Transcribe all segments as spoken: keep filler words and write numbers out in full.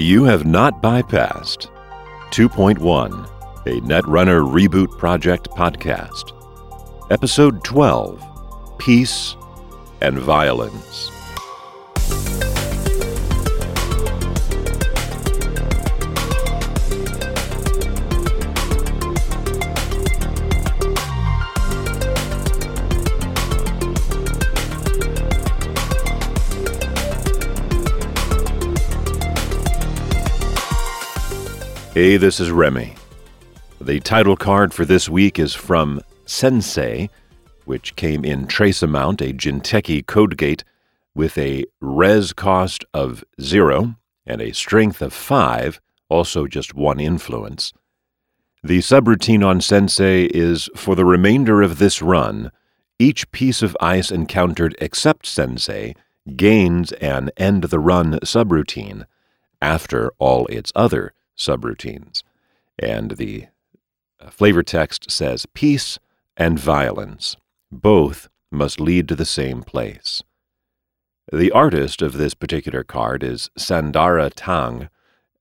You have not bypassed two point one, a Netrunner Reboot Project podcast, episode twelve, Peace and Violence. Hey, this is Remy. The title card for this week is from Sensei, which came in Trace Amount, a Jinteki codegate, with a res cost of zero and a strength of five, also just one influence. The subroutine on Sensei is, for the remainder of this run, each piece of ice encountered except Sensei gains an end-the-run subroutine after all its other subroutines, and the flavor text says peace and violence. Both must lead to the same place. The artist of this particular card is Sandara Tang,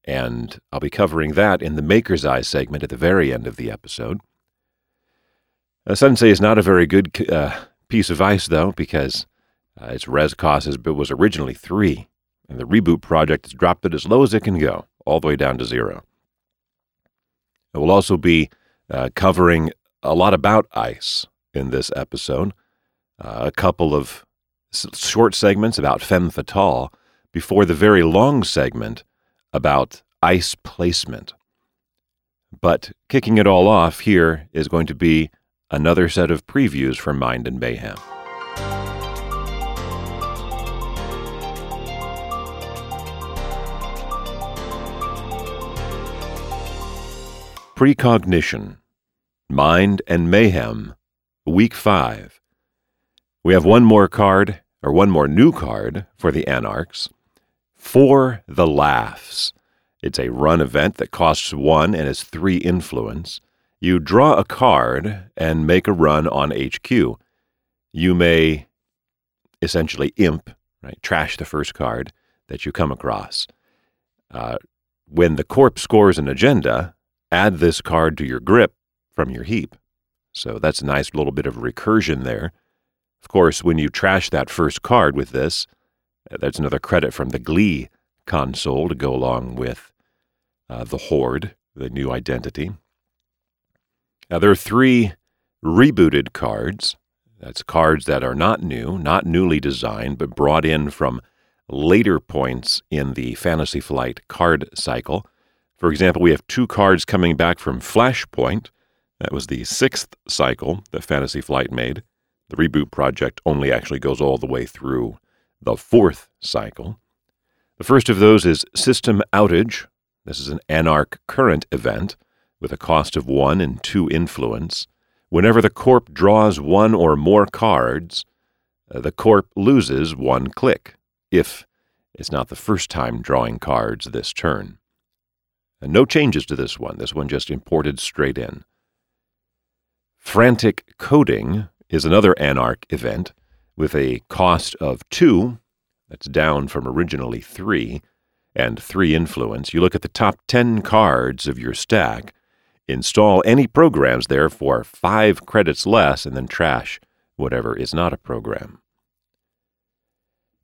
and I'll be covering that in the Maker's Eye segment at the very end of the episode. Uh, Sensei is not a very good uh, piece of ice, though, because uh, its res cost is, was originally three, and the reboot project has dropped it as low as it can go, all the way down to zero. I will also be uh, covering a lot about ice in this episode, uh, a couple of s- short segments about Femme Fatale before the very long segment about ice placement. But kicking it all off here is going to be another set of previews from Mind and Mayhem. Precognition, Mind and Mayhem, Week five. We have one more card, or one more new card, for the Anarchs. For the Laughs. It's a run event that costs one and is three influence. You draw a card and make a run on H Q. You may essentially imp, right, trash the first card that you come across. Uh, when the corpse scores an agenda, add this card to your grip from your heap. So that's a nice little bit of recursion there. Of course, when you trash that first card with this, that's another credit from the Glee console to go along with uh, the Horde, the new identity. Now, there are three rebooted cards. That's cards that are not new, not newly designed, but brought in from later points in the Fantasy Flight card cycle. For example, we have two cards coming back from Flashpoint. That was the sixth cycle that Fantasy Flight made. The reboot project only actually goes all the way through the fourth cycle. The first of those is System Outage. This is an Anarch Current event with a cost of one and two influence. Whenever the Corp draws one or more cards, the Corp loses one click, if it's not the first time drawing cards this turn. And no changes to this one. This one just imported straight in. Frantic Coding is another Anarch event with a cost of two. That's down from originally three, and three influence. You look at the top ten cards of your stack, install any programs there for five credits less, and then trash whatever is not a program.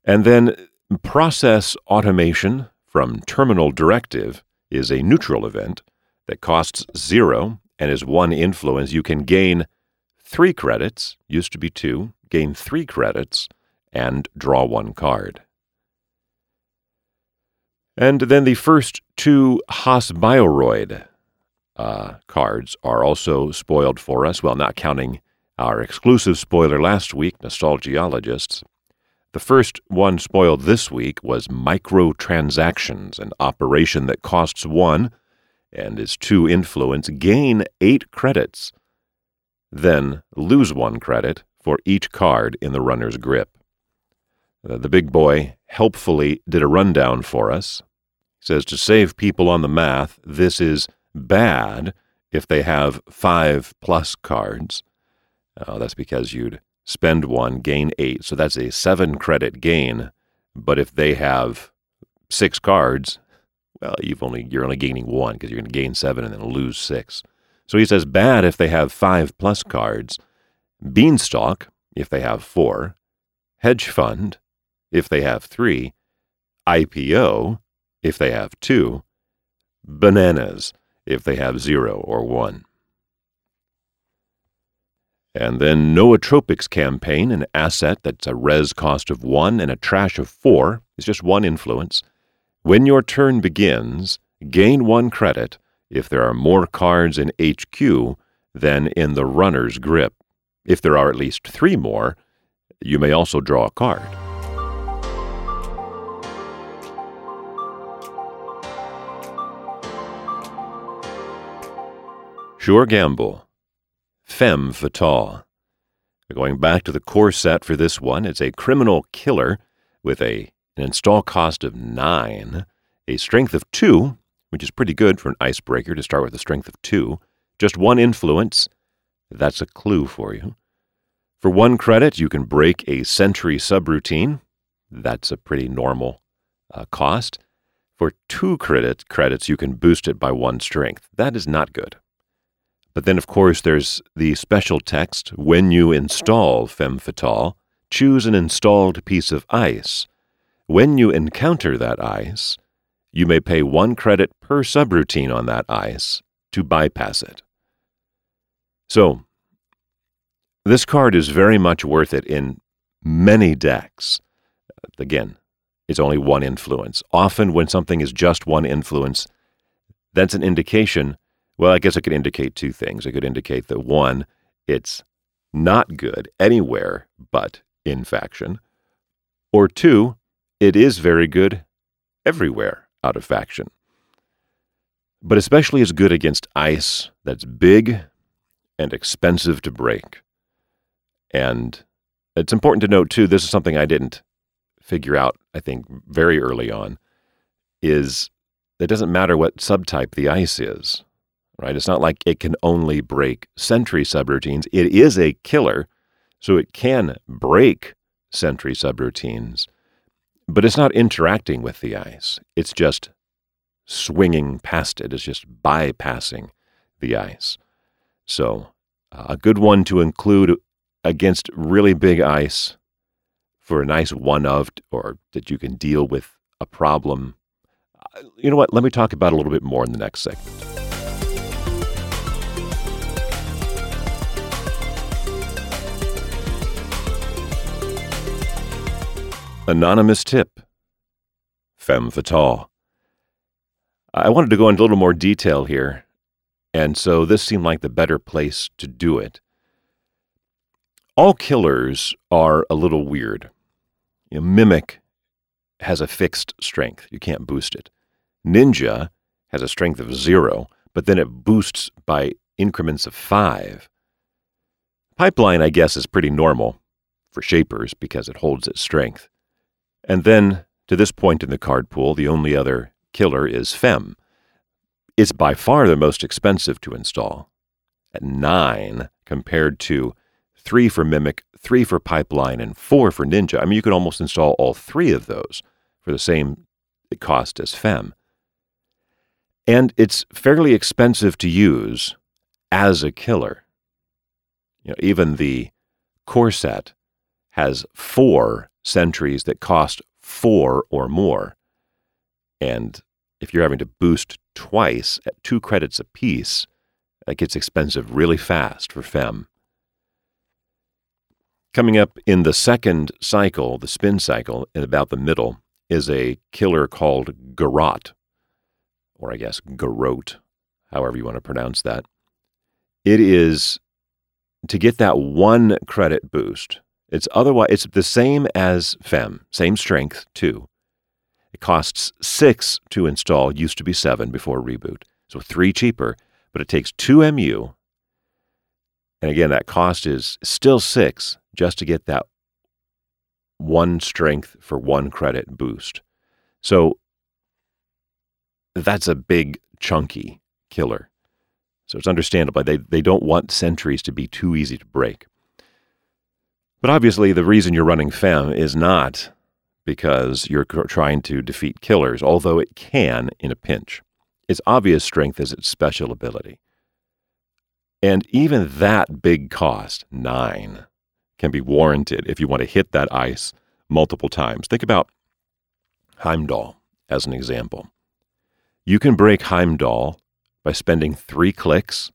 And then Process Automation from Terminal Directive is a neutral event that costs zero and is one influence. You can gain three credits, used to be two, gain three credits, and draw one card. And then the first two Hasbioroid uh, cards are also spoiled for us, well, not counting our exclusive spoiler last week, Nostalgiologists. The first one spoiled this week was Microtransactions, an operation that costs one and is two influence, gain eight credits, then lose one credit for each card in the runner's grip. The big boy helpfully did a rundown for us. He says, to save people on the math, this is bad if they have five plus cards. Oh, that's because you'd spend one, gain eight. So that's a seven credit gain. But if they have six cards, Well, you've only, you're only gaining one because you're going to gain seven and then lose six. So he says bad if they have five plus cards, beanstalk if they have four, hedge fund if they have three, I P O if they have two, bananas if they have zero or one. And then Nootropics campaign, an asset that's a res cost of one and a trash of four, is just one influence. When your turn begins, gain one credit if there are more cards in H Q than in the runner's grip. If there are at least three more, you may also draw a card. Sure gamble. Femme Fatale. We're going back to the core set for this one. It's a criminal killer with a, an install cost of nine, a strength of two, which is pretty good for an icebreaker to start with a strength of two. Just one influence. That's a clue for you. For one credit, you can break a sentry subroutine. That's a pretty normal uh, cost. For two credit, credits, you can boost it by one strength. That is not good. But then, of course, there's the special text, when you install Femme Fatale, choose an installed piece of ice. When you encounter that ice, you may pay one credit per subroutine on that ice to bypass it. So, this card is very much worth it in many decks. Again, it's only one influence. Often when something is just one influence, that's an indication. Well, I guess it could indicate two things. It could indicate that, one, it's not good anywhere but in faction. Or two, it is very good everywhere out of faction. But especially it's good against ice that's big and expensive to break. And it's important to note, too, this is something I didn't figure out, I think, very early on, is it doesn't matter what subtype the ice is. Right? It's not like it can only break sentry subroutines. It is a killer, so it can break sentry subroutines, but it's not interacting with the ice. It's just swinging past it. It's just bypassing the ice. So uh, a good one to include against really big ice for a nice one of, or that you can deal with a problem. You know what? Let me talk about it a little bit more in the next segment. Anonymous tip. Femme Fatale. I wanted to go into a little more detail here, and so this seemed like the better place to do it. All killers are a little weird. You know, Mimic has a fixed strength. You can't boost it. Ninja has a strength of zero, but then it boosts by increments of five. Pipeline, I guess, is pretty normal for shapers because it holds its strength. And then, to this point in the card pool, the only other killer is Femme. It's by far the most expensive to install, at nine compared to three for Mimic, three for Pipeline, and four for Ninja. I mean, you could almost install all three of those for the same cost as Femme. And it's fairly expensive to use as a killer. You know, even the core set has four sentries that cost four or more. And if you're having to boost twice at two credits apiece, that gets expensive really fast for Femme. Coming up in the second cycle, the spin cycle, in about the middle, is a killer called Garrote, or I guess Garrote, however you want to pronounce that. It is to get that one credit boost. It's otherwise it's the same as Femme, same strength, too. It costs six to install, used to be seven before reboot, so three cheaper, but it takes two M U. And again, that cost is still six just to get that one strength for one credit boost. So that's a big, chunky killer. So it's understandable. They, they don't want sentries to be too easy to break. But obviously, the reason you're running Femme is not because you're trying to defeat killers, although it can in a pinch. Its obvious strength is its special ability. And even that big cost, nine, can be warranted if you want to hit that ice multiple times. Think about Heimdall as an example. You can break Heimdall by spending three clicks.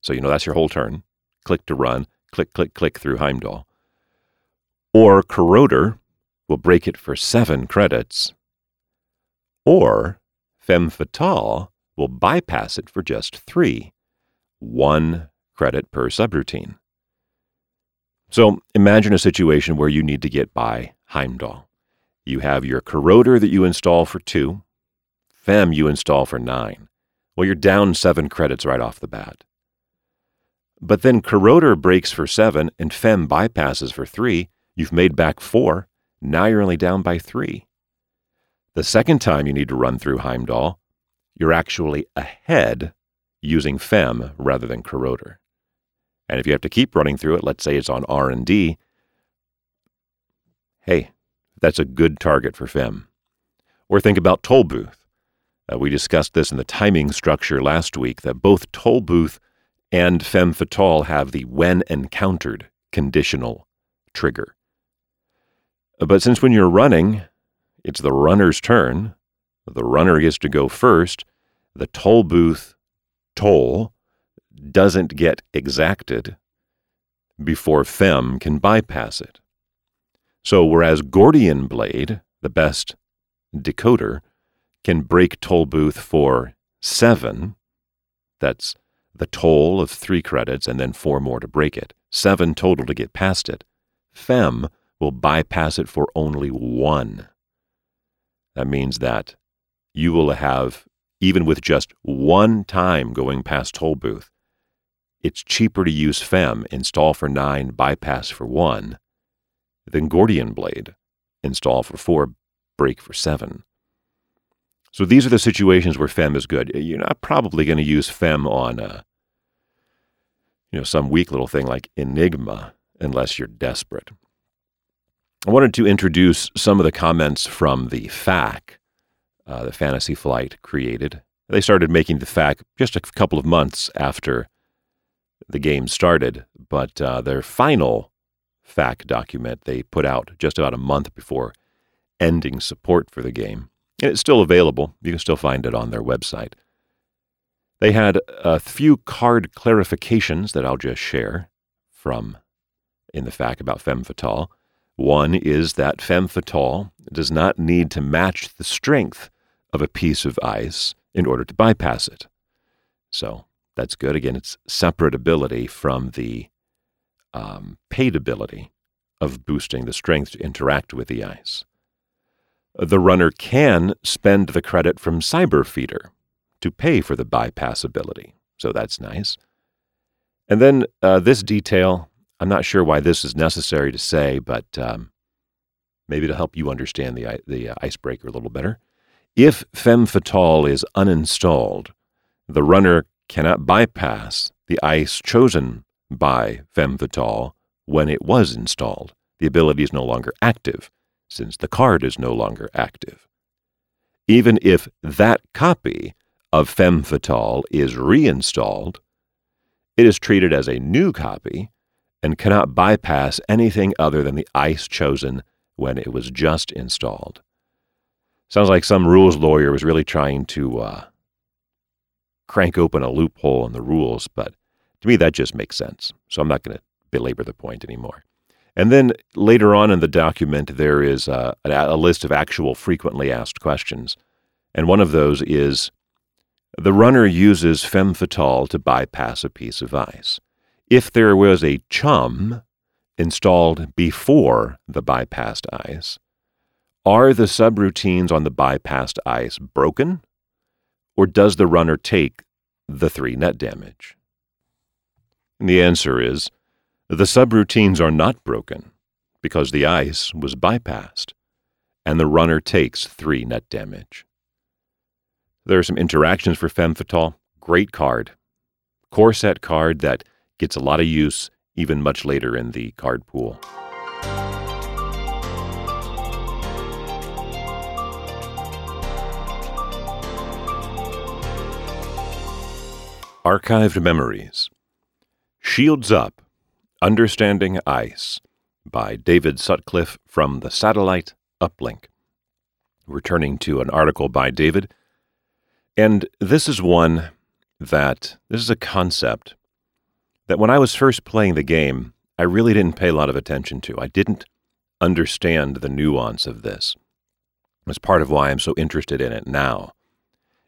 So, you know, that's your whole turn. Click to run, click, click, click through Heimdall. Or Corroder will break it for seven credits. Or Femme Fatale will bypass it for just three. One credit per subroutine. So imagine a situation where you need to get by Heimdall. You have your Corroder that you install for two. Femme you install for nine. Well, you're down seven credits right off the bat. But then Corroder breaks for seven and Femme bypasses for three. You've made back four. Now you're only down by three. The second time you need to run through Heimdall, you're actually ahead using Femme rather than Corroder. And if you have to keep running through it, let's say it's on R and D, hey, that's a good target for Femme. Or think about Tollbooth. Uh, we discussed this in the timing structure last week, that both Tollbooth and Femme Fatale have the when encountered conditional trigger. But since when you're running, it's the runner's turn, the runner gets to go first, the Tollbooth toll doesn't get exacted before Femme can bypass it. So whereas Gordian Blade, the best decoder, can break Tollbooth for seven, that's the toll of three credits and then four more to break it, seven total to get past it, Femme will bypass it for only one. That means that you will have, even with just one time going past Tollbooth, it's cheaper to use Femme, install for nine, bypass for one, than Gordian Blade, install for four, break for seven. So these are the situations where Femme is good. You're not probably going to use Femme on a, you know, some weak little thing like Enigma unless you're desperate. I wanted to introduce some of the comments from the F A Q, uh, the Fantasy Flight created. They started making the F A Q just a couple of months after the game started, but uh, their final F A Q document they put out just about a month before ending support for the game. And it's still available. You can still find it on their website. They had a few card clarifications that I'll just share from in the F A Q about Femme Fatale. One is that Femme Fatale does not need to match the strength of a piece of ice in order to bypass it. So that's good. Again, it's separate ability from the um, paid ability of boosting the strength to interact with the ice. The runner can spend the credit from Cyber Feeder to pay for the bypass ability. So that's nice. And then uh, this detail, I'm not sure why this is necessary to say, but um, maybe to help you understand the, the uh, icebreaker a little better. If Femme Fatale is uninstalled, the runner cannot bypass the ice chosen by Femme Fatale when it was installed. The ability is no longer active, since the card is no longer active. Even if that copy of Femme Fatale is reinstalled, it is treated as a new copy and cannot bypass anything other than the ice chosen when it was just installed. Sounds like some rules lawyer was really trying to uh, crank open a loophole in the rules, but to me that just makes sense. So I'm not going to belabor the point anymore. And then later on in the document, there is a, a list of actual frequently asked questions. And one of those is, the runner uses Femme Fatale to bypass a piece of ice. If there was a Chum installed before the bypassed ice, are the subroutines on the bypassed ice broken? Or does the runner take the three net damage? And the answer is, the subroutines are not broken because the ice was bypassed, and the runner takes three net damage. There are some interactions for Femme Fatale. Great card. Core set card that gets a lot of use even much later in the card pool. Archived Memories. Shields Up, Understanding Ice, by David Sutcliffe from the Satellite Uplink. Returning to an article by David, and this is one that, this is a concept that when I was first playing the game, I really didn't pay a lot of attention to. I didn't understand the nuance of this. It's part of why I'm so interested in it now.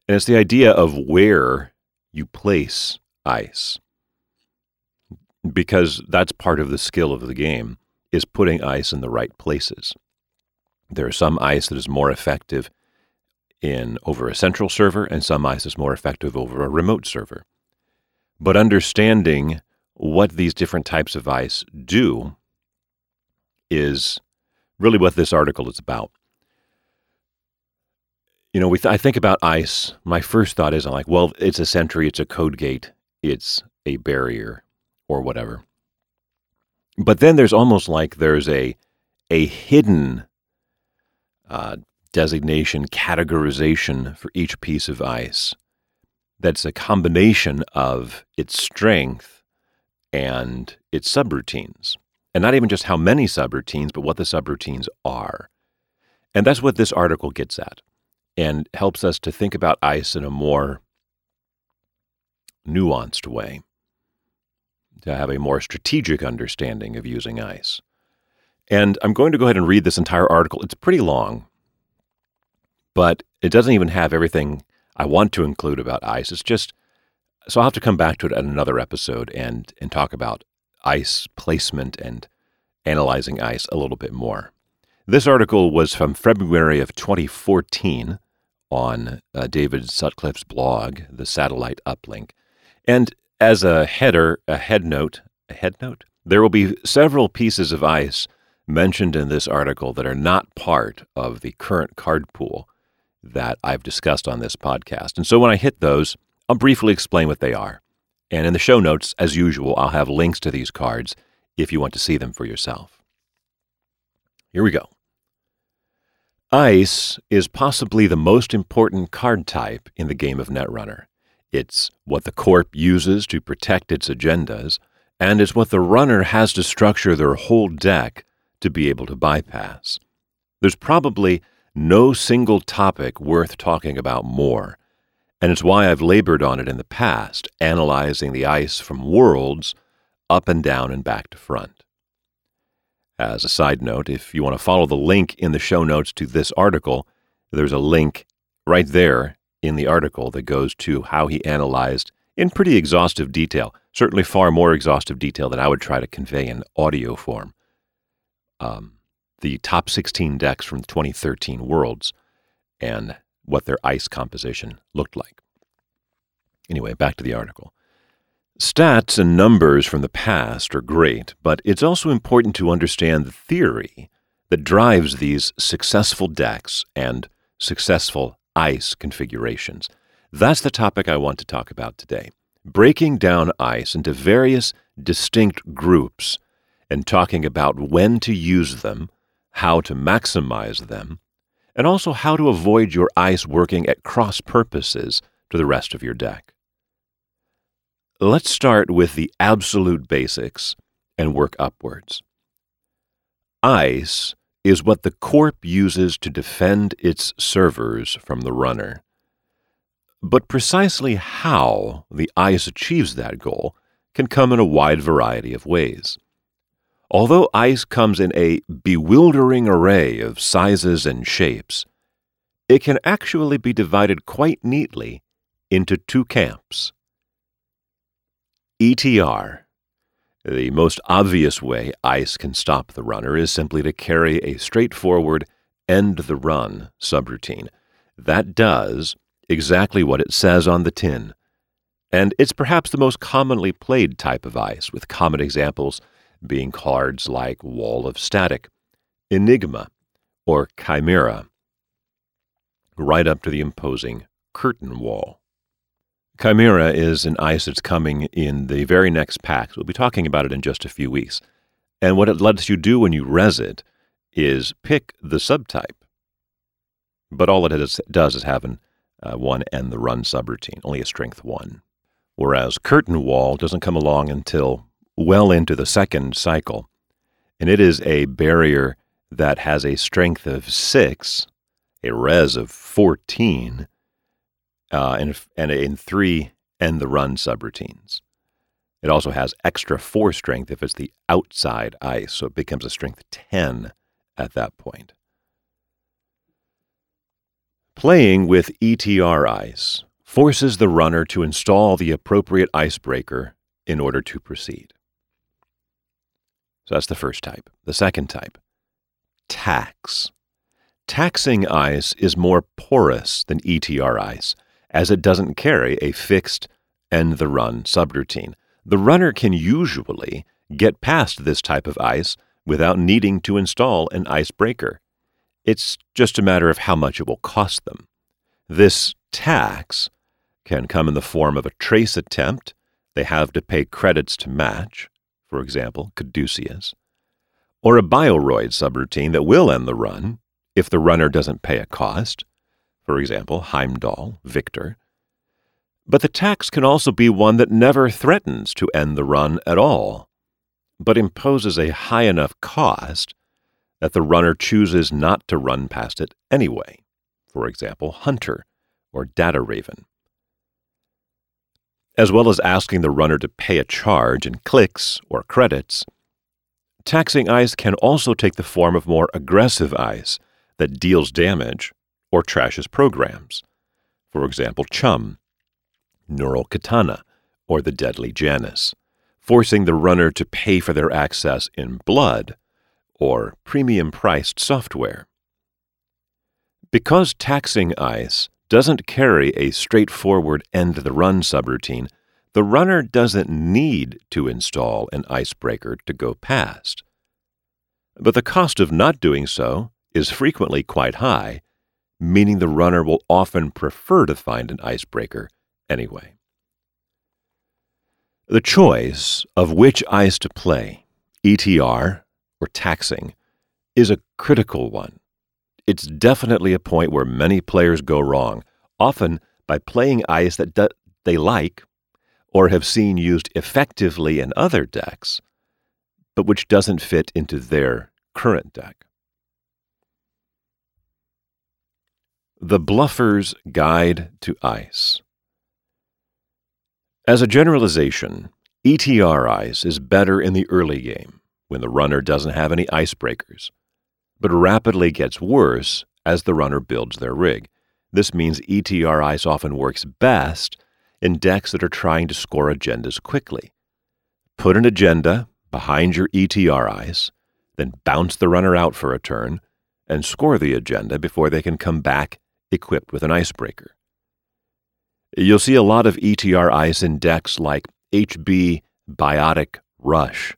And it's the idea of where you place ice, because that's part of the skill of the game, is putting ice in the right places. There are some ice that is more effective in over a central server, and some ice is more effective over a remote server. But understanding what these different types of ice do is really what this article is about. You know, we th- I think about ice, my first thought is, I'm like, well, it's a sentry, it's a code gate, it's a barrier, or whatever. But then there's almost like there's a a hidden uh, designation, categorization for each piece of ice that's a combination of its strength and its subroutines. And not even just how many subroutines, but what the subroutines are. And that's what this article gets at, and helps us to think about ice in a more nuanced way, to have a more strategic understanding of using ice. And I'm going to go ahead and read this entire article. It's pretty long, but it doesn't even have everything I want to include about ice. It's just, so I'll have to come back to it at another episode and, and talk about ice placement and analyzing ice a little bit more. This article was from February of twenty fourteen on uh, David Sutcliffe's blog, The Satellite Uplink. And as a header, a head note, a head note, there will be several pieces of ice mentioned in this article that are not part of the current card pool that I've discussed on this podcast. And so when I hit those, I'll briefly explain what they are. And in the show notes, as usual, I'll have links to these cards if you want to see them for yourself. Here we go. Ice is possibly the most important card type in the game of Netrunner. It's what the corp uses to protect its agendas, and it's what the runner has to structure their whole deck to be able to bypass. There's probably no single topic worth talking about more, and it's why I've labored on it in the past, analyzing the ice from worlds up and down and back to front. As a side note, if you want to follow the link in the show notes to this article, there's a link right there in the article that goes to how he analyzed in pretty exhaustive detail, certainly far more exhaustive detail than I would try to convey in audio form, um, the top sixteen decks from twenty thirteen Worlds and what their ice composition looked like. Anyway, back to the article. Stats and numbers from the past are great, but it's also important to understand the theory that drives these successful decks and successful ice configurations. That's the topic I want to talk about today, breaking down ice into various distinct groups and talking about when to use them, how to maximize them, and also how to avoid your ice working at cross purposes to the rest of your deck. Let's start with the absolute basics and work upwards. Ice is what the corp uses to defend its servers from the runner. But precisely how the ice achieves that goal can come in a wide variety of ways. Although ice comes in a bewildering array of sizes and shapes, it can actually be divided quite neatly into two camps. E T R. The most obvious way ice can stop the runner is simply to carry a straightforward end-the-run subroutine. That does exactly what it says on the tin, and it's perhaps the most commonly played type of ice, with common examples being cards like Wall of Static, Enigma, or Chimera, right up to the imposing Curtain Wall. Chimera is an ice that's coming in the very next pack. We'll be talking about it in just a few weeks. And what it lets you do when you res it is pick the subtype. But all it does is have an, uh, one and the run subroutine, only a strength one. whereas Curtain Wall doesn't come along until well into the second cycle. And it is a barrier that has a strength of six, a res of fourteen, uh, and, and in three end-the-run subroutines. It also has extra four strength if it's the outside ice, so it becomes a strength ten at that point. Playing with E T R ice forces the runner to install the appropriate icebreaker in order to proceed. So that's the first type. The second type, tax. Taxing ice is more porous than E T R ice, as it doesn't carry a fixed end-the-run subroutine. The runner can usually get past this type of ice without needing to install an icebreaker. It's just a matter of how much it will cost them. This tax can come in the form of a trace attempt. They have to pay credits to match, for example, Caduceus, or a Bioroid subroutine that will end the run if the runner doesn't pay a cost, for example, Heimdall, Victor. But the tax can also be one that never threatens to end the run at all, but imposes a high enough cost that the runner chooses not to run past it anyway, for example, Hunter or Data Raven. As well as asking the runner to pay a charge in clicks or credits, taxing ice can also take the form of more aggressive ice that deals damage or trashes programs, for example, Chum, Neural Katana, or the deadly Janus, forcing the runner to pay for their access in blood or premium-priced software. Because taxing ice doesn't carry a straightforward end-the-run subroutine, the runner doesn't need to install an icebreaker to go past. But the cost of not doing so is frequently quite high, meaning the runner will often prefer to find an icebreaker anyway. The choice of which ice to play, E T R or taxing, is a critical one. It's definitely a point where many players go wrong, often by playing ice that do- they like or have seen used effectively in other decks, but which doesn't fit into their current deck. The Bluffer's Guide to Ice. As a generalization, E T R ice is better in the early game when the runner doesn't have any icebreakers, but rapidly gets worse as the runner builds their rig. This means E T R ice often works best in decks that are trying to score agendas quickly. Put an agenda behind your E T R ice, then bounce the runner out for a turn, and score the agenda before they can come back equipped with an icebreaker. You'll see a lot of E T R ice in decks like H B Biotic Rush,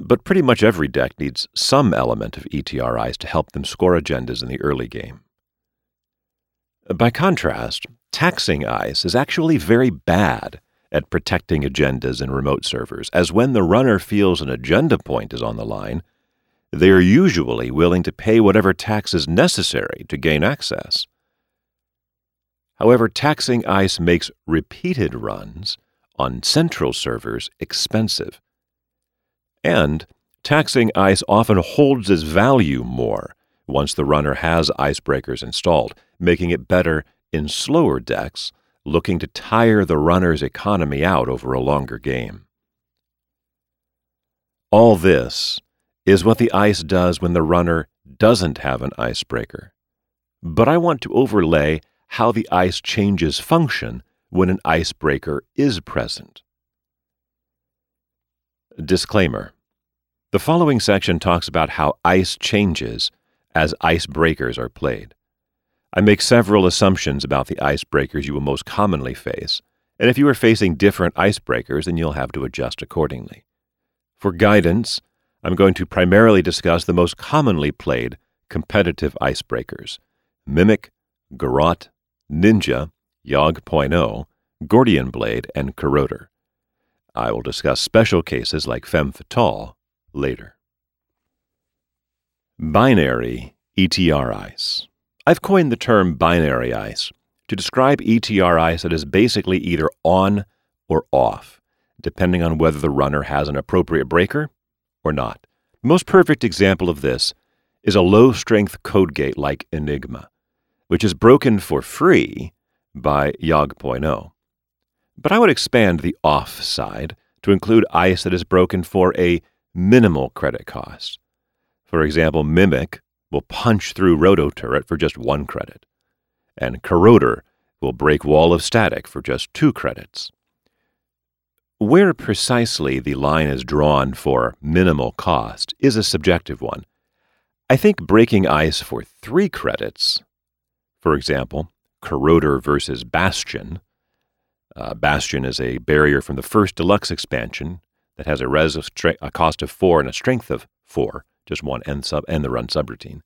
but pretty much every deck needs some element of E T R ice to help them score agendas in the early game. By contrast, taxing ice is actually very bad at protecting agendas in remote servers, as when the runner feels an agenda point is on the line, they are usually willing to pay whatever tax is necessary to gain access. However, taxing ice makes repeated runs on central servers expensive. And taxing ice often holds its value more once the runner has icebreakers installed, making it better in slower decks looking to tire the runner's economy out over a longer game. All this is what the ice does when the runner doesn't have an icebreaker. But I want to overlay how the ice changes function when an icebreaker is present. Disclaimer. The following section talks about how ice changes as icebreakers are played. I make several assumptions about the icebreakers you will most commonly face, and if you are facing different icebreakers, then you'll have to adjust accordingly. For guidance, I'm going to primarily discuss the most commonly played competitive icebreakers: Mimic, Garrote, Ninja, Yog point oh, Gordian Blade, and Corroder. I will discuss special cases like Femme Fatale later. Binary E T R ice. I've coined the term binary ice To describe E T R I, it is basically either on or off, depending on whether the runner has an appropriate breaker or not. The most perfect example of this is a low-strength code gate like Enigma, which is broken for free by Yog point oh. But I would expand the off side to include ice that is broken for a minimal credit cost. For example, Mimic will punch through Roto Turret for just one credit, and Corroder will break Wall of Static for just two credits. Where precisely the line is drawn for minimal cost is a subjective one. I think breaking ice for three credits, for example, Corroder versus Bastion. Uh, Bastion is a barrier from the first deluxe expansion that has a res of stre- a cost of four and a strength of four, just one end sub and the run subroutine.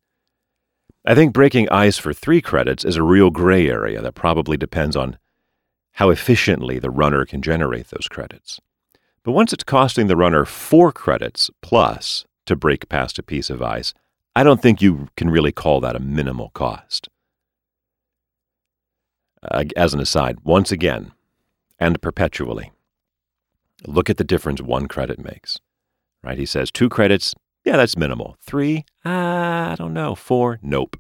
I think breaking ice for three credits is a real gray area that probably depends on how efficiently the runner can generate those credits. But once it's costing the runner four credits plus to break past a piece of ice, I don't think you can really call that a minimal cost. Uh, as an aside, once again, and perpetually, look at the difference one credit makes. Right? He says two credits, yeah, that's minimal. Three, I don't know. Four, nope.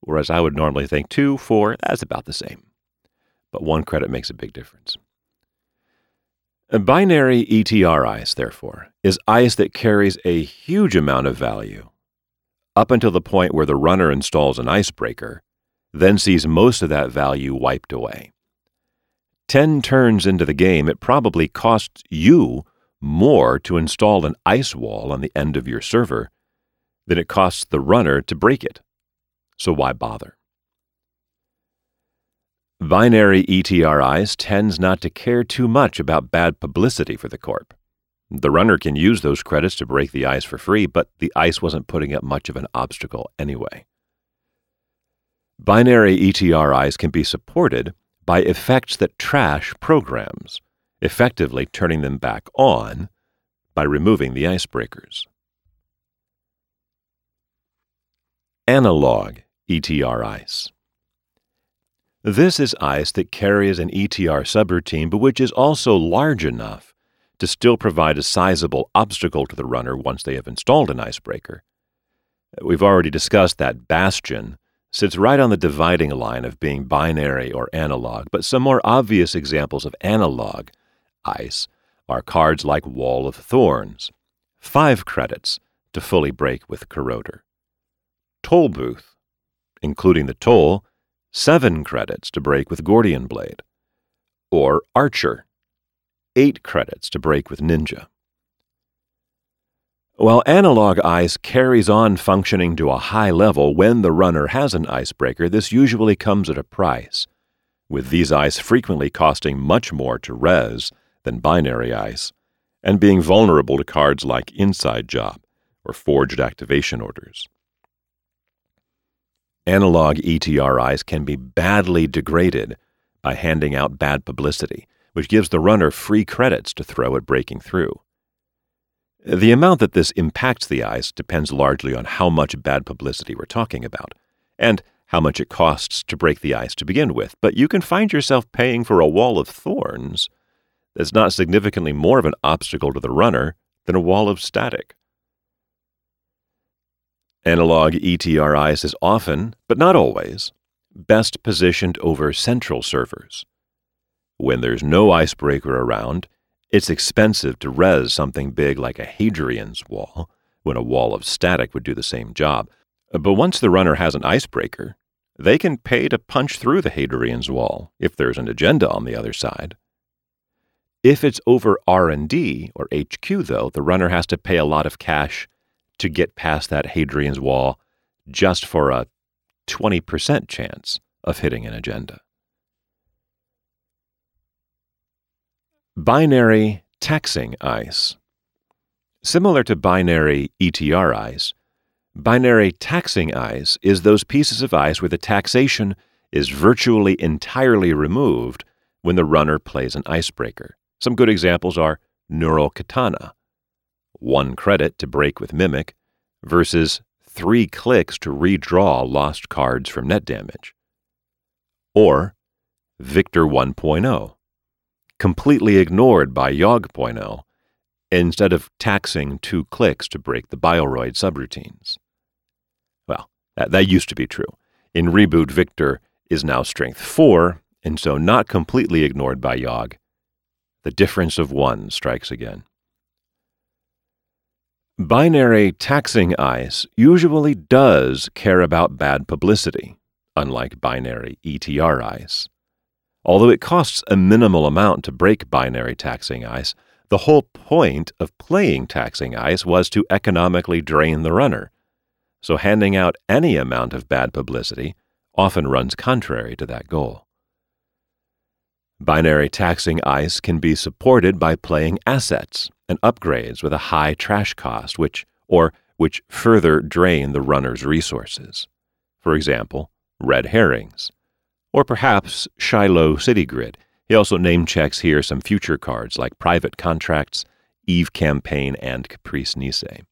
Whereas I would normally think two, four, that's about the same. But one credit makes a big difference. A binary E T R ice, therefore, is ice that carries a huge amount of value up until the point where the runner installs an icebreaker, then sees most of that value wiped away. Ten turns into the game, it probably costs you more to install an ice wall on the end of your server than it costs the runner to break it. So why bother? Binary E T R Is tends not to care too much about bad publicity for the corp. The runner can use those credits to break the ice for free, but the ice wasn't putting up much of an obstacle anyway. Binary E T R Is can be supported by effects that trash programs, effectively turning them back on by removing the icebreakers. Analog E T R Is. This is ice that carries an E T R subroutine, but which is also large enough to still provide a sizable obstacle to the runner once they have installed an icebreaker. We've already discussed that Bastion sits right on the dividing line of being binary or analog, but some more obvious examples of analog ice are cards like Wall of Thorns, five credits to fully break with Corroder. Tollbooth, including the toll, seven credits to break with Gordian Blade, or Archer, eight credits to break with Ninja. While analog ice carries on functioning to a high level when the runner has an icebreaker, this usually comes at a price, with these ice frequently costing much more to res than binary ice, and being vulnerable to cards like Inside Job or Forged Activation Orders. Analog E T R Is can be badly degraded by handing out bad publicity, which gives the runner free credits to throw at breaking through. The amount that this impacts the ice depends largely on how much bad publicity we're talking about, and how much it costs to break the ice to begin with, but you can find yourself paying for a Wall of Thorns that's not significantly more of an obstacle to the runner than a Wall of Static. Analog E T R Is is often, but not always, best positioned over central servers. When there's no icebreaker around, it's expensive to res something big like a Hadrian's Wall, when a Wall of Static would do the same job. But once the runner has an icebreaker, they can pay to punch through the Hadrian's Wall if there's an agenda on the other side. If it's over R and D or H Q, though, the runner has to pay a lot of cash to get past that Hadrian's Wall just for a twenty percent chance of hitting an agenda. Binary taxing ice. Similar to binary E T R ice, binary taxing ice is those pieces of ice where the taxation is virtually entirely removed when the runner plays an icebreaker. Some good examples are Neural Katana, one credit to break with Mimic, versus three clicks to redraw lost cards from net damage. or Victor one point oh, completely ignored by Yog point oh, instead of taxing two clicks to break the Bioroid subroutines. Well, that, that used to be true. In Reboot, Victor is now strength four, and so not completely ignored by Yog. The difference of one strikes again. Binary taxing ICE usually does care about bad publicity, unlike binary E T R ICE. Although it costs a minimal amount to break binary taxing ICE, the whole point of playing taxing ICE was to economically drain the runner, so handing out any amount of bad publicity often runs contrary to that goal. Binary taxing ICE can be supported by playing assets and upgrades with a high trash cost, which or which further drain the runner's resources. For example, red herrings, or perhaps Shiloh City Grid. He also name checks here some future cards like Private Contracts, Eve Campaign, and Caprice Nisei.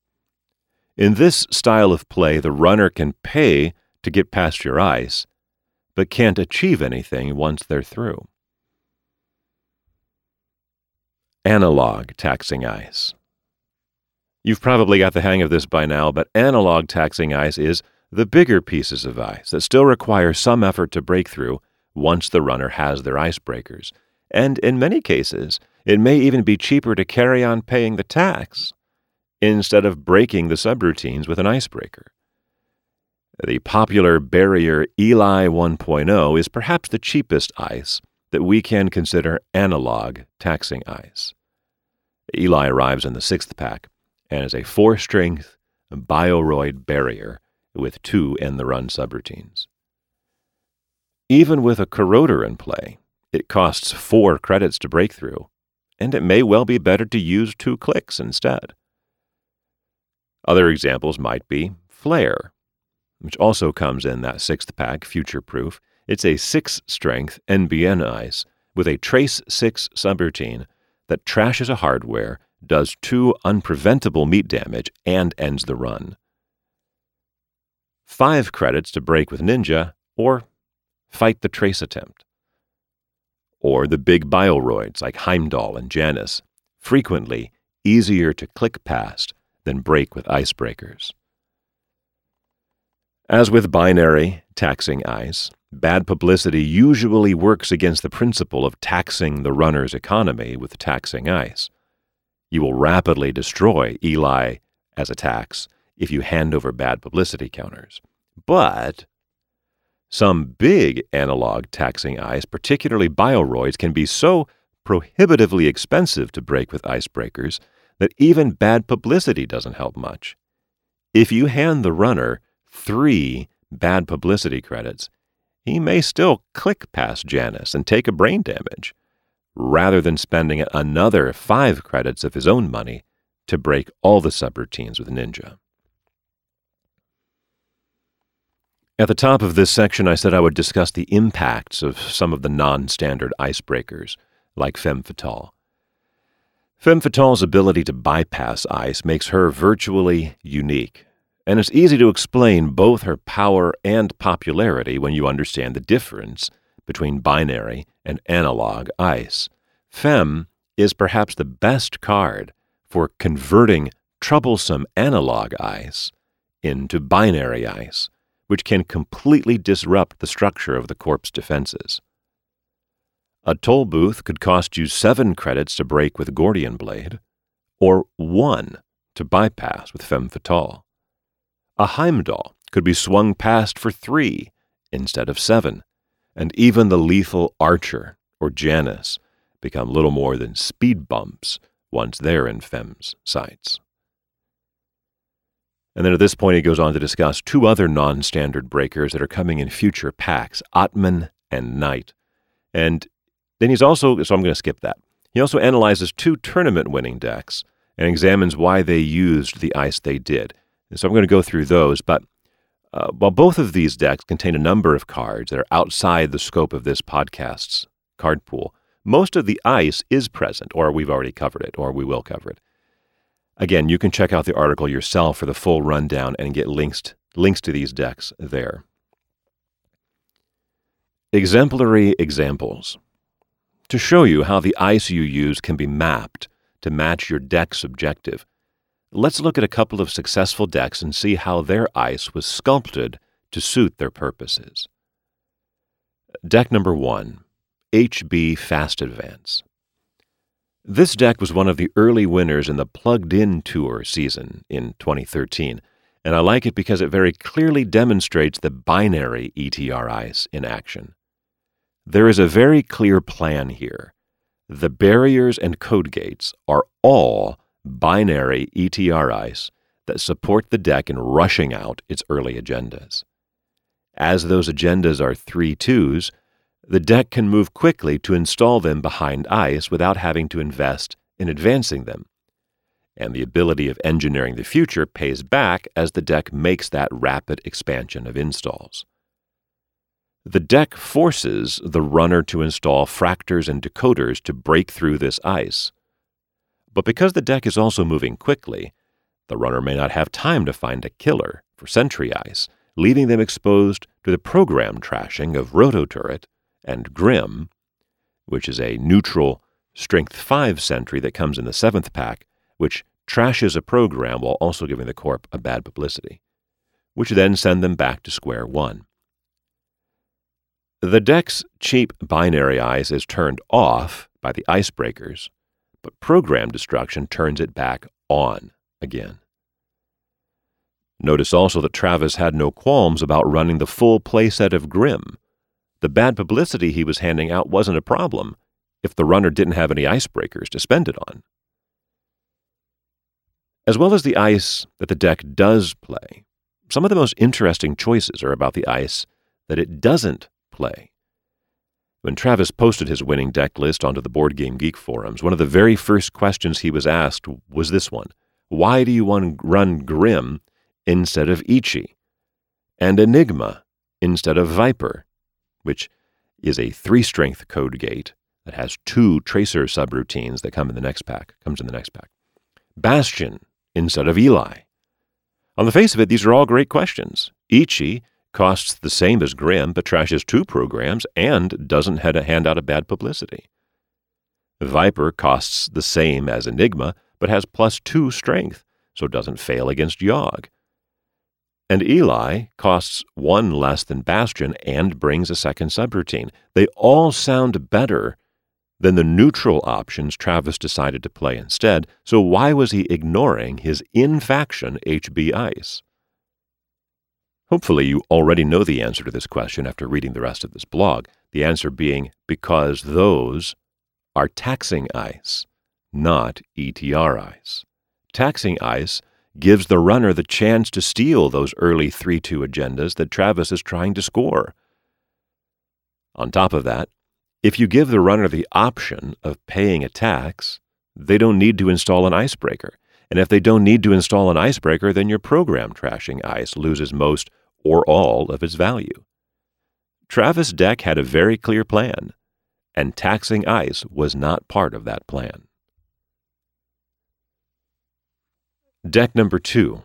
In this style of play, the runner can pay to get past your ice, but can't achieve anything once they're through. Analog taxing ICE. You've probably got the hang of this by now, but analog taxing ICE is the bigger pieces of ice that still require some effort to break through once the runner has their icebreakers. And in many cases, it may even be cheaper to carry on paying the tax instead of breaking the subroutines with an icebreaker. The popular barrier Eli one point oh is perhaps the cheapest ice that we can consider analog taxing ice. Eli arrives in the sixth pack and is a four-strength bioroid barrier with two in-the-run subroutines. Even with a corroder in play, it costs four credits to break through, and it may well be better to use two clicks instead. Other examples might be Flare, which also comes in that sixth pack, Future Proof. It's a six-strength N B N ice with a Trace six subroutine that trashes a hardware, does two unpreventable meat damage, and ends the run. Five credits to break with Ninja, or fight the Trace attempt. Or the big bioroids like Heimdall and Janus, frequently easier to click past than break with icebreakers. As with binary taxing ICE, bad publicity usually works against the principle of taxing the runner's economy with taxing ICE. You will rapidly destroy Eli as a tax if you hand over bad publicity counters. But some big analog taxing ICE, particularly bioroids, can be so prohibitively expensive to break with icebreakers that even bad publicity doesn't help much. If you hand the runner three bad publicity credits, he may still click past Janus and take a brain damage, rather than spending another five credits of his own money to break all the subroutines with Ninja. At the top of this section, I said I would discuss the impacts of some of the non-standard icebreakers, like Femme Fatale. Femme Fatale's ability to bypass ice makes her virtually unique, and it's easy to explain both her power and popularity when you understand the difference between binary and analog ice. Femme is perhaps the best card for converting troublesome analog ice into binary ice, which can completely disrupt the structure of the corp's defenses. A Tollbooth could cost you seven credits to break with Gordian Blade, or one to bypass with Femme Fatale. A Heimdall could be swung past for three instead of seven, and even the lethal Archer or Janus become little more than speed bumps once they're in Femme's sights. And then at this point he goes on to discuss two other non-standard breakers that are coming in future packs, Atman and Knight. And then he's also, so I'm going to skip that. He also analyzes two tournament-winning decks and examines why they used the ice they did. So I'm going to go through those, but uh, while both of these decks contain a number of cards that are outside the scope of this podcast's card pool, most of the ice is present, or we've already covered it, or we will cover it. Again, you can check out the article yourself for the full rundown and get links, links to these decks there. Exemplary examples. To show you how the ice you use can be mapped to match your deck's objective, let's look at a couple of successful decks and see how their ice was sculpted to suit their purposes. Deck number one, H B Fast Advance. This deck was one of the early winners in the Plugged In Tour season in twenty thirteen, and I like it because it very clearly demonstrates the binary E T R ice in action. There is a very clear plan here. The barriers and code gates are all binary E T R ice that support the deck in rushing out its early agendas. As those agendas are three twos, the deck can move quickly to install them behind ice without having to invest in advancing them. And the ability of engineering the future pays back as the deck makes that rapid expansion of installs. The deck forces the runner to install fractors and decoders to break through this ice. But because the deck is also moving quickly, the runner may not have time to find a killer for sentry ice, leaving them exposed to the program trashing of Rototurret and Grim, which is a neutral Strength five sentry that comes in the seventh pack, which trashes a program while also giving the corp a bad publicity, which then send them back to square one. The deck's cheap binary ice is turned off by the icebreakers, but program destruction turns it back on again. Notice also that Travis had no qualms about running the full playset of Grim. The bad publicity he was handing out wasn't a problem if the runner didn't have any icebreakers to spend it on. As well as the ice that the deck does play, some of the most interesting choices are about the ice that it doesn't play. When Travis posted his winning deck list onto the Board Game Geek forums, one of the very first questions he was asked was this one: why do you want to run Grim instead of Ichi, and Enigma instead of Viper, which is a three-strength code gate that has two tracer subroutines that come in the next pack, comes in the next pack, Bastion instead of Eli? On the face of it, these are all great questions. Ichi costs the same as Grim, but trashes two programs and doesn't hand out a bad publicity. Viper costs the same as Enigma, but has plus two strength, so doesn't fail against Yog. And Eli costs one less than Bastion and brings a second subroutine. They all sound better than the neutral options Travis decided to play instead, so why was he ignoring his in-faction H B ice? Hopefully you already know the answer to this question after reading the rest of this blog, the answer being because those are taxing ice, not E T R ice. Taxing ice gives the runner the chance to steal those early three two agendas that Travis is trying to score. On top of that, if you give the runner the option of paying a tax, they don't need to install an icebreaker. And if they don't need to install an icebreaker, then your program trashing ice loses most or all of its value. Travis' deck had a very clear plan, and taxing ice was not part of that plan. Deck number two,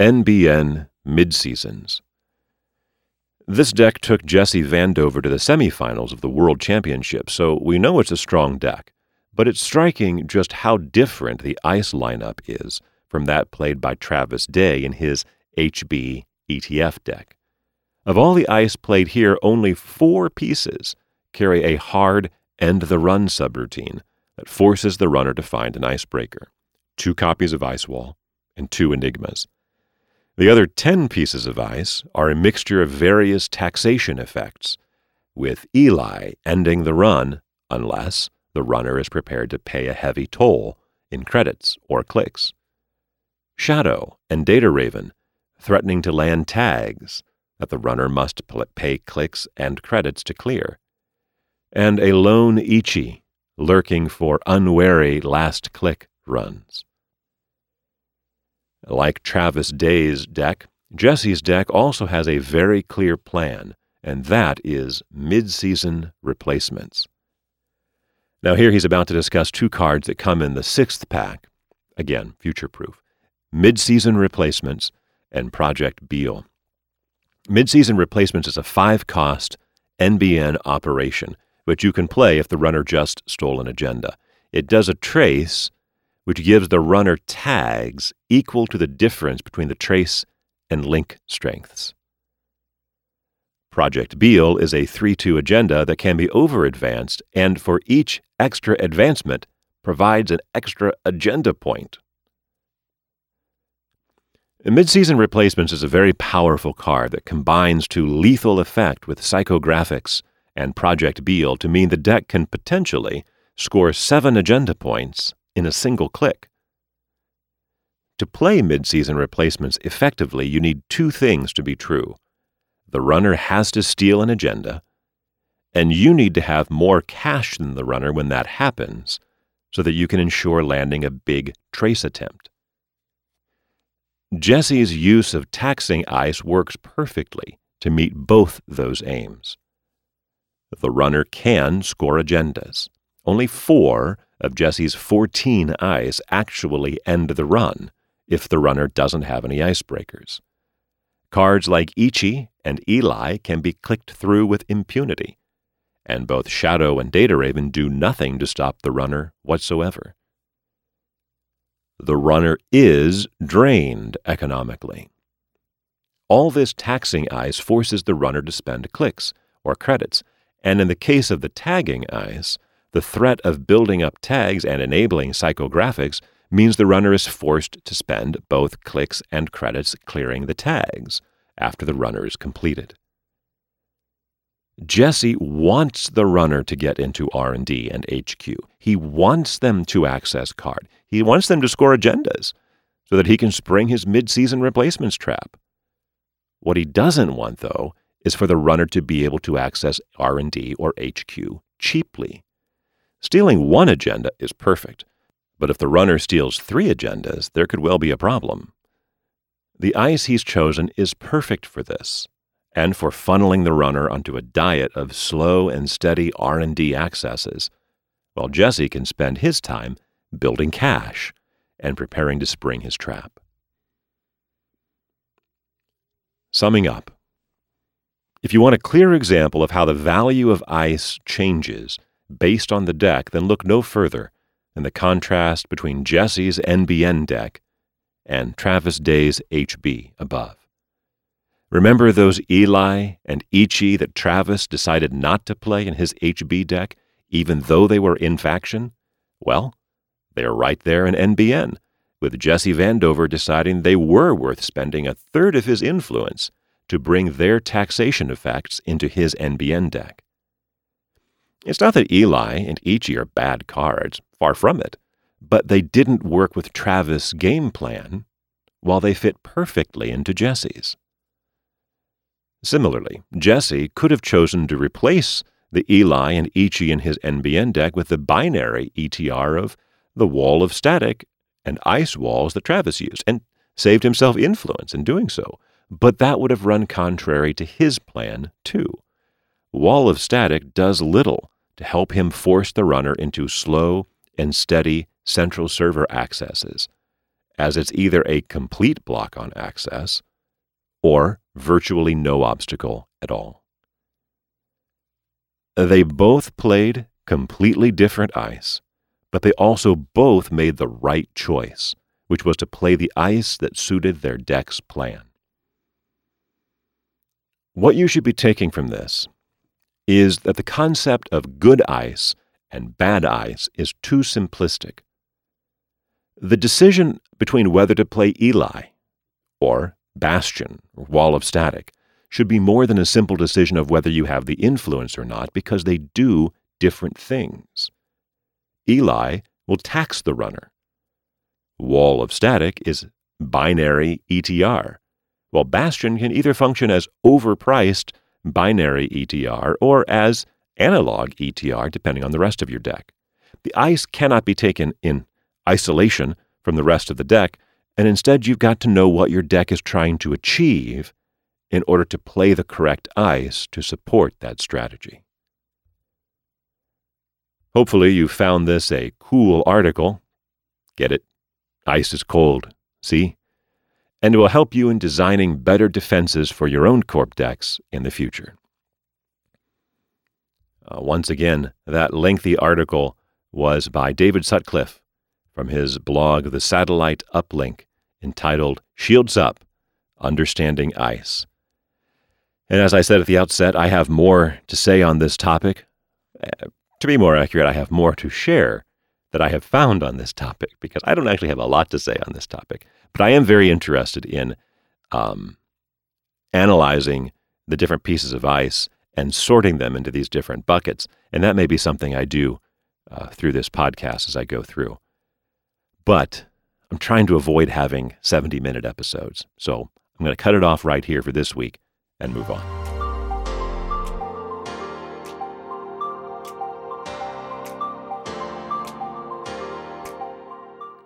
N B N Midseasons. This deck took Jesse Vandover to the semifinals of the World Championship, so we know it's a strong deck, but it's striking just how different the ice lineup is from that played by Travis Day in his H B E T F deck. Of all the ice played here, only four pieces carry a hard end-the-run subroutine that forces the runner to find an icebreaker, two copies of Ice Wall, and two Enigmas. The other ten pieces of ice are a mixture of various taxation effects, with Eli ending the run unless the runner is prepared to pay a heavy toll in credits or clicks. Shadow and Data Raven threatening to land tags that the runner must pay clicks and credits to clear. And a lone Ichi lurking for unwary last click runs. Like Travis Day's deck, Jesse's deck also has a very clear plan, and that is mid-season replacements. Now here he's about to discuss two cards that come in the sixth pack, again, future-proof, Mid-Season Replacements and Project Beale. Mid-Season Replacements is a five-cost N B N operation, which you can play if the runner just stole an agenda. It does a trace which gives the runner tags equal to the difference between the trace and link strengths. Project Beale is a three two agenda that can be over-advanced, and for each extra advancement provides an extra agenda point. Midseason Replacements is a very powerful card that combines to lethal effect with Psychographics and Project Beale to mean the deck can potentially score seven agenda points in a single click. To play Midseason Replacements effectively, you need two things to be true. The runner has to steal an agenda, and you need to have more cash than the runner when that happens so that you can ensure landing a big trace attempt. Jesse's use of taxing ice works perfectly to meet both those aims. The runner can score agendas. Only four of Jesse's fourteen ice actually end the run if the runner doesn't have any icebreakers. Cards like Ichi and Eli can be clicked through with impunity, and both Shadow and Data Raven do nothing to stop the runner whatsoever. The runner is drained economically. All this taxing ice forces the runner to spend clicks or credits, and in the case of the tagging ice, the threat of building up tags and enabling psychographics means the runner is forced to spend both clicks and credits clearing the tags after the runner is completed. Jesse wants the runner to get into R and D and H Q. He wants them to access card. He wants them to score agendas so that he can spring his mid-season replacements trap. What he doesn't want, though, is for the runner to be able to access R and D or H Q cheaply. Stealing one agenda is perfect, but if the runner steals three agendas, there could well be a problem. The ice he's chosen is perfect for this, and for funneling the runner onto a diet of slow and steady R and D accesses, while Jesse can spend his time building cash and preparing to spring his trap. Summing up, if you want a clear example of how the value of ice changes based on the deck, then look no further than the contrast between Jesse's N B N deck and Travis Day's H B above. Remember those Eli and Ichi that Travis decided not to play in his H B deck, even though they were in faction? Well, they are right there in N B N, with Jesse Vandover deciding they were worth spending a third of his influence to bring their taxation effects into his N B N deck. It's not that Eli and Ichi are bad cards, far from it, but they didn't work with Travis' game plan while they fit perfectly into Jesse's. Similarly, Jesse could have chosen to replace the Eli and Ichi in his N B N deck with the binary E T R of the Wall of Static and Ice Walls that Travis used, and saved himself influence in doing so. But that would have run contrary to his plan, too. Wall of Static does little to help him force the runner into slow and steady central server accesses, as it's either a complete block on access or virtually no obstacle at all. They both played completely different ice, but they also both made the right choice, which was to play the ice that suited their deck's plan. What you should be taking from this is that the concept of good ice and bad ice is too simplistic. The decision between whether to play Eli or Bastion, or Wall of Static, should be more than a simple decision of whether you have the influence or not, because they do different things. Eli will tax the runner. Wall of Static is binary E T R, while Bastion can either function as overpriced binary E T R or as analog E T R, depending on the rest of your deck. The ice cannot be taken in isolation from the rest of the deck, and instead you've got to know what your deck is trying to achieve in order to play the correct ice to support that strategy. Hopefully you found this a cool article. Get it? Ice is cold, see? And it will help you in designing better defenses for your own corp decks in the future. Uh, once again, that lengthy article was by David Sutcliffe from his blog, The Satellite Uplink, entitled Shields Up, Understanding Ice. And as I said at the outset, I have more to say on this topic. Uh, to be more accurate, I have more to share that I have found on this topic, because I don't actually have a lot to say on this topic. But I am very interested in um, analyzing the different pieces of ice and sorting them into these different buckets. And that may be something I do uh, through this podcast as I go through. But I'm trying to avoid having seventy-minute episodes. So I'm going to cut it off right here for this week and move on.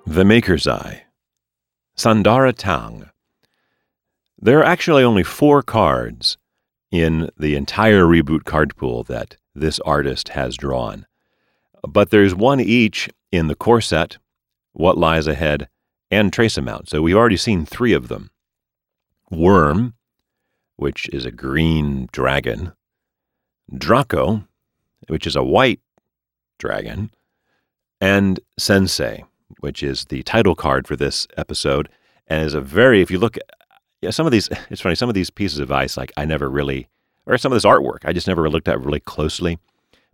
The Maker's Eye. Sandara Tang. There are actually only four cards in the entire Reboot card pool that this artist has drawn, but there's one each in the core set, What Lies Ahead, and Trace Amount. So we've already seen three of them. Worm, which is a green dragon. Draco, which is a white dragon. And Sensei, which is the title card for this episode, and is a very, if you look at yeah, some of these, it's funny, some of these pieces of ice, like I never really, or some of this artwork, I just never looked at really closely,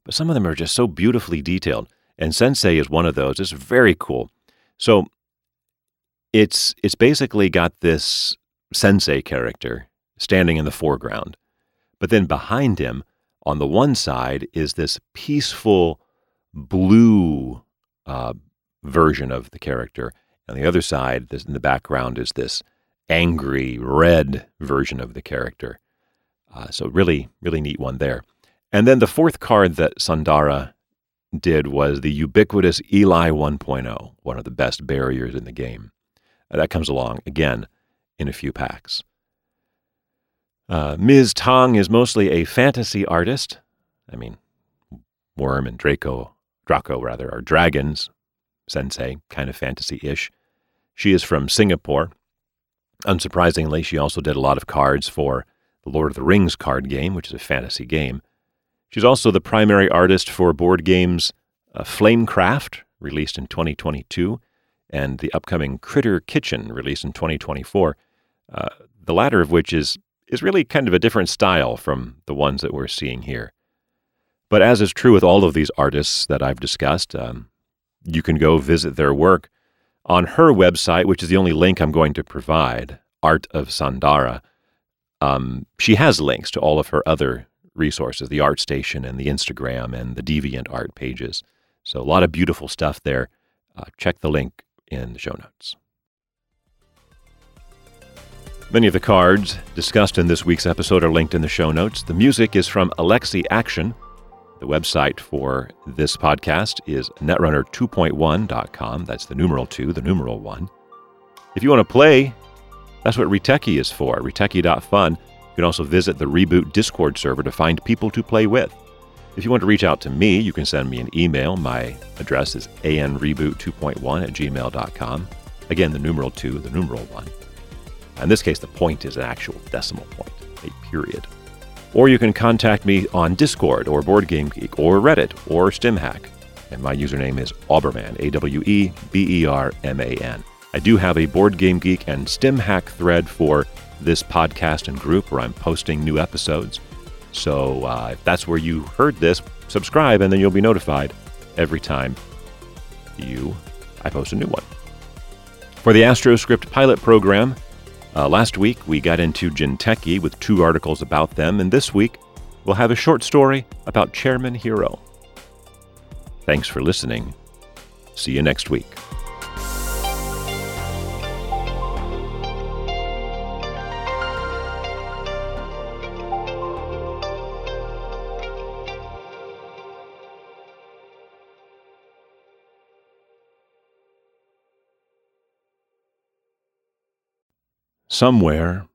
but some of them are just so beautifully detailed, and Sensei is one of those. It's very cool. So it's it's basically got this Sensei character standing in the foreground, but then behind him, on the one side, is this peaceful blue uh, version of the character, and the other side, this, in the background, is this angry red version of the character. Uh, so really, really neat one there. And then the fourth card that Sandara did was the ubiquitous Eli one point oh, one of the best barriers in the game. Uh, that comes along, again, in a few packs. Uh, Miz Tang is mostly a fantasy artist. I mean, Worm and Draco, Draco rather, are dragons. Sensei, kind of fantasy-ish. She is from Singapore. Unsurprisingly, she also did a lot of cards for the Lord of the Rings card game, which is a fantasy game. She's also the primary artist for board games uh, Flamecraft, released in twenty twenty-two, and the upcoming Critter Kitchen, released in twenty twenty-four, uh, the latter of which is, is really kind of a different style from the ones that we're seeing here. But as is true with all of these artists that I've discussed, um, you can go visit their work on her website, which is the only link I'm going to provide, Art of Sandara. Um, she has links to all of her other resources, the Art Station and the Instagram and the DeviantArt pages. So a lot of beautiful stuff there. Uh, check the link in the show notes. Many of the cards discussed in this week's episode are linked in the show notes. The music is from Alexi Action. The website for this podcast is netrunner two point one dot com. That's the numeral two, the numeral one. If you want to play, that's what Riteki is for, riteki dot fun. You can also visit the Reboot Discord server to find people to play with. If you want to reach out to me, you can send me an email. My address is anreboot two point one at gmail dot com. Again, the numeral two, the numeral one. In this case, the point is an actual decimal point, a period. Or you can contact me on Discord or Board Game Geek or Reddit or StimHack. And my username is Auberman, A W E B E R M A N. I do have a Board Game Geek and StimHack thread for this podcast and group where I'm posting new episodes. So uh, if that's where you heard this, subscribe and then you'll be notified every time you I post a new one. For the AstroScript pilot program, Uh, last week, we got into Jinteki with two articles about them, and this week, we'll have a short story about Chairman Hiro. Thanks for listening. See you next week. Somewhere,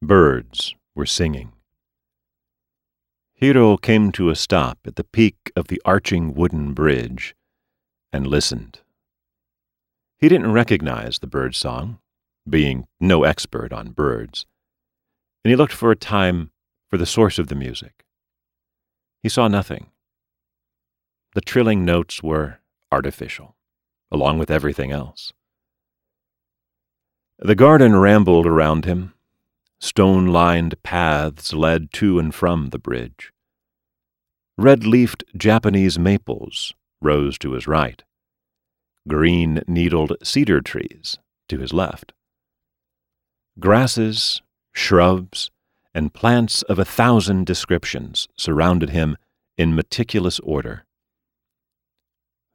birds were singing. Hiro came to a stop at the peak of the arching wooden bridge and listened. He didn't recognize the bird song, being no expert on birds, and he looked for a time for the source of the music. He saw nothing. The trilling notes were artificial, along with everything else. The garden rambled around him. Stone-lined paths led to and from the bridge. Red-leafed Japanese maples rose to his right. Green-needled cedar trees to his left. Grasses, shrubs, and plants of a thousand descriptions surrounded him in meticulous order.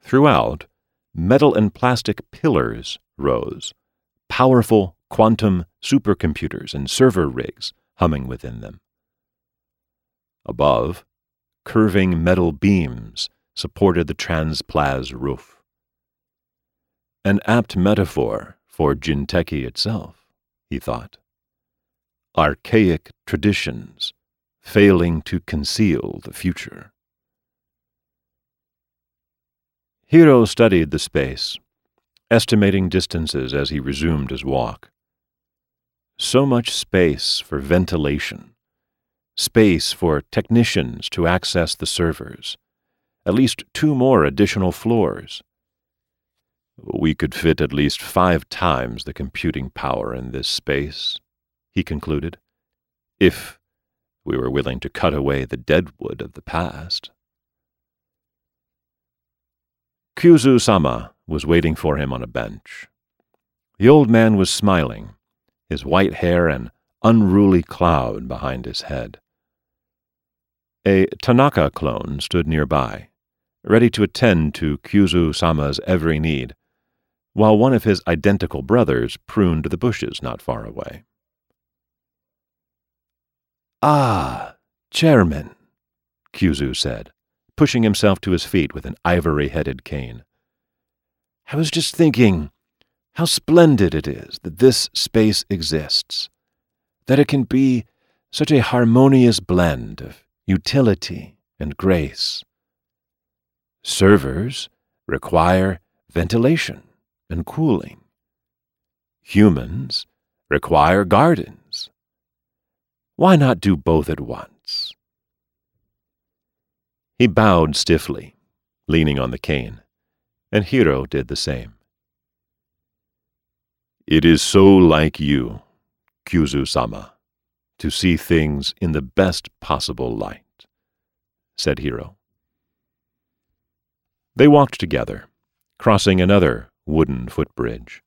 Throughout, metal and plastic pillars rose, powerful quantum supercomputers and server rigs humming within them. Above, curving metal beams supported the Transplaza roof. An apt metaphor for Jinteki itself, he thought. Archaic traditions failing to conceal the future. Hiro studied the space, estimating distances as he resumed his walk. So much space for ventilation, space for technicians to access the servers, at least two more additional floors. We could fit at least five times the computing power in this space, he concluded, if we were willing to cut away the deadwood of the past. Kyuzu-sama was waiting for him on a bench. The old man was smiling, his white hair an unruly cloud behind his head. A Tanaka clone stood nearby, ready to attend to Kyuzu-sama's every need, while one of his identical brothers pruned the bushes not far away. "Ah, chairman," Kyuzu said, pushing himself to his feet with an ivory-headed cane. "I was just thinking how splendid it is that this space exists, that it can be such a harmonious blend of utility and grace. Servers require ventilation and cooling. Humans require gardens. Why not do both at once?" He bowed stiffly, leaning on the cane, and Hiro did the same. "It is so like you, Kyuzu-sama, to see things in the best possible light," said Hiro. They walked together, crossing another wooden footbridge.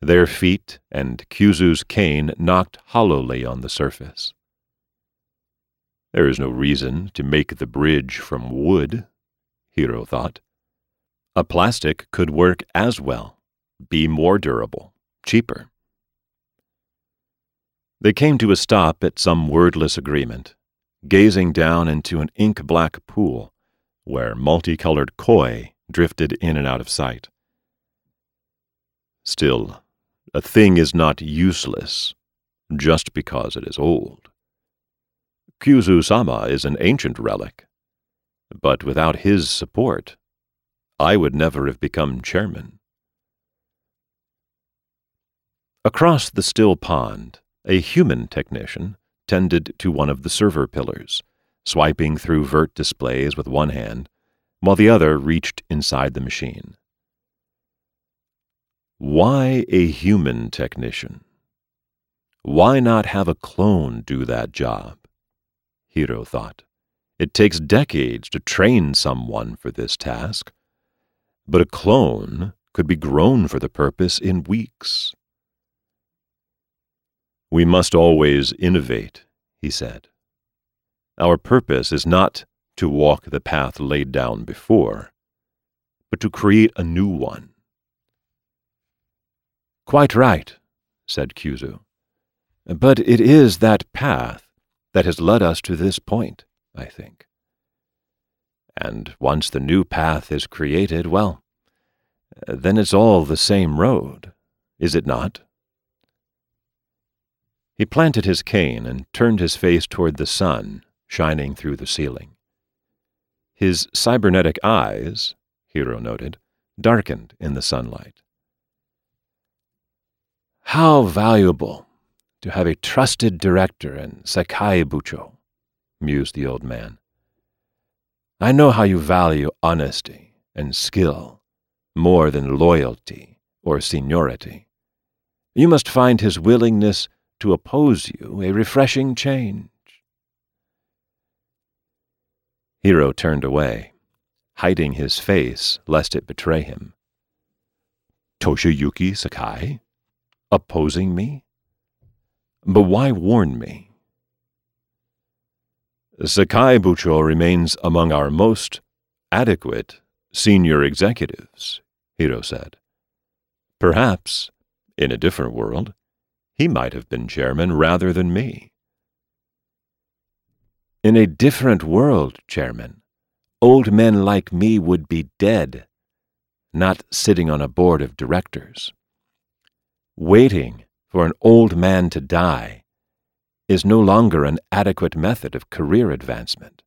Their feet and Kyuzu's cane knocked hollowly on the surface. There is no reason to make the bridge from wood, Hiro thought. A plastic could work as well, be more durable, cheaper. They came to a stop at some wordless agreement, gazing down into an ink-black pool where multicolored koi drifted in and out of sight. Still, a thing is not useless just because it is old. Kyuzu-sama is an ancient relic, but without his support, I would never have become chairman. Across the still pond, a human technician tended to one of the server pillars, swiping through vert displays with one hand, while the other reached inside the machine. Why a human technician? Why not have a clone do that job? Hiro thought. It takes decades to train someone for this task, but a clone could be grown for the purpose in weeks. "We must always innovate," he said. "Our purpose is not to walk the path laid down before, but to create a new one." "Quite right," said Kyuzu. "But it is that path that has led us to this point, I think. And once the new path is created, well, then it's all the same road, is it not?" He planted his cane and turned his face toward the sun, shining through the ceiling. His cybernetic eyes, Hiro noted, darkened in the sunlight. "How valuable to have a trusted director in Sakai Bucho," mused the old man. I know how you value honesty and skill more than loyalty or seniority. You must find his willingness to oppose you a refreshing change." Hiro turned away, hiding his face lest it betray him. "Toshiyuki Sakai? Opposing me? But why warn me?" "Sakai Bucho remains among our most adequate senior executives," Hiro said. "Perhaps, in a different world, he might have been chairman rather than me." "In a different world, chairman, old men like me would be dead, not sitting on a board of directors. Waiting for an old man to die is no longer an adequate method of career advancement."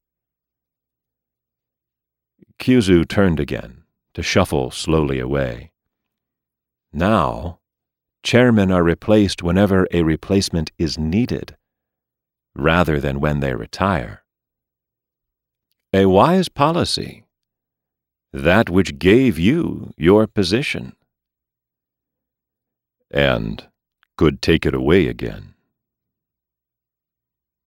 Kyuzu turned again to shuffle slowly away. Now, chairmen are replaced whenever a replacement is needed, rather than when they retire. "A wise policy, that which gave you your position." "And could take it away again."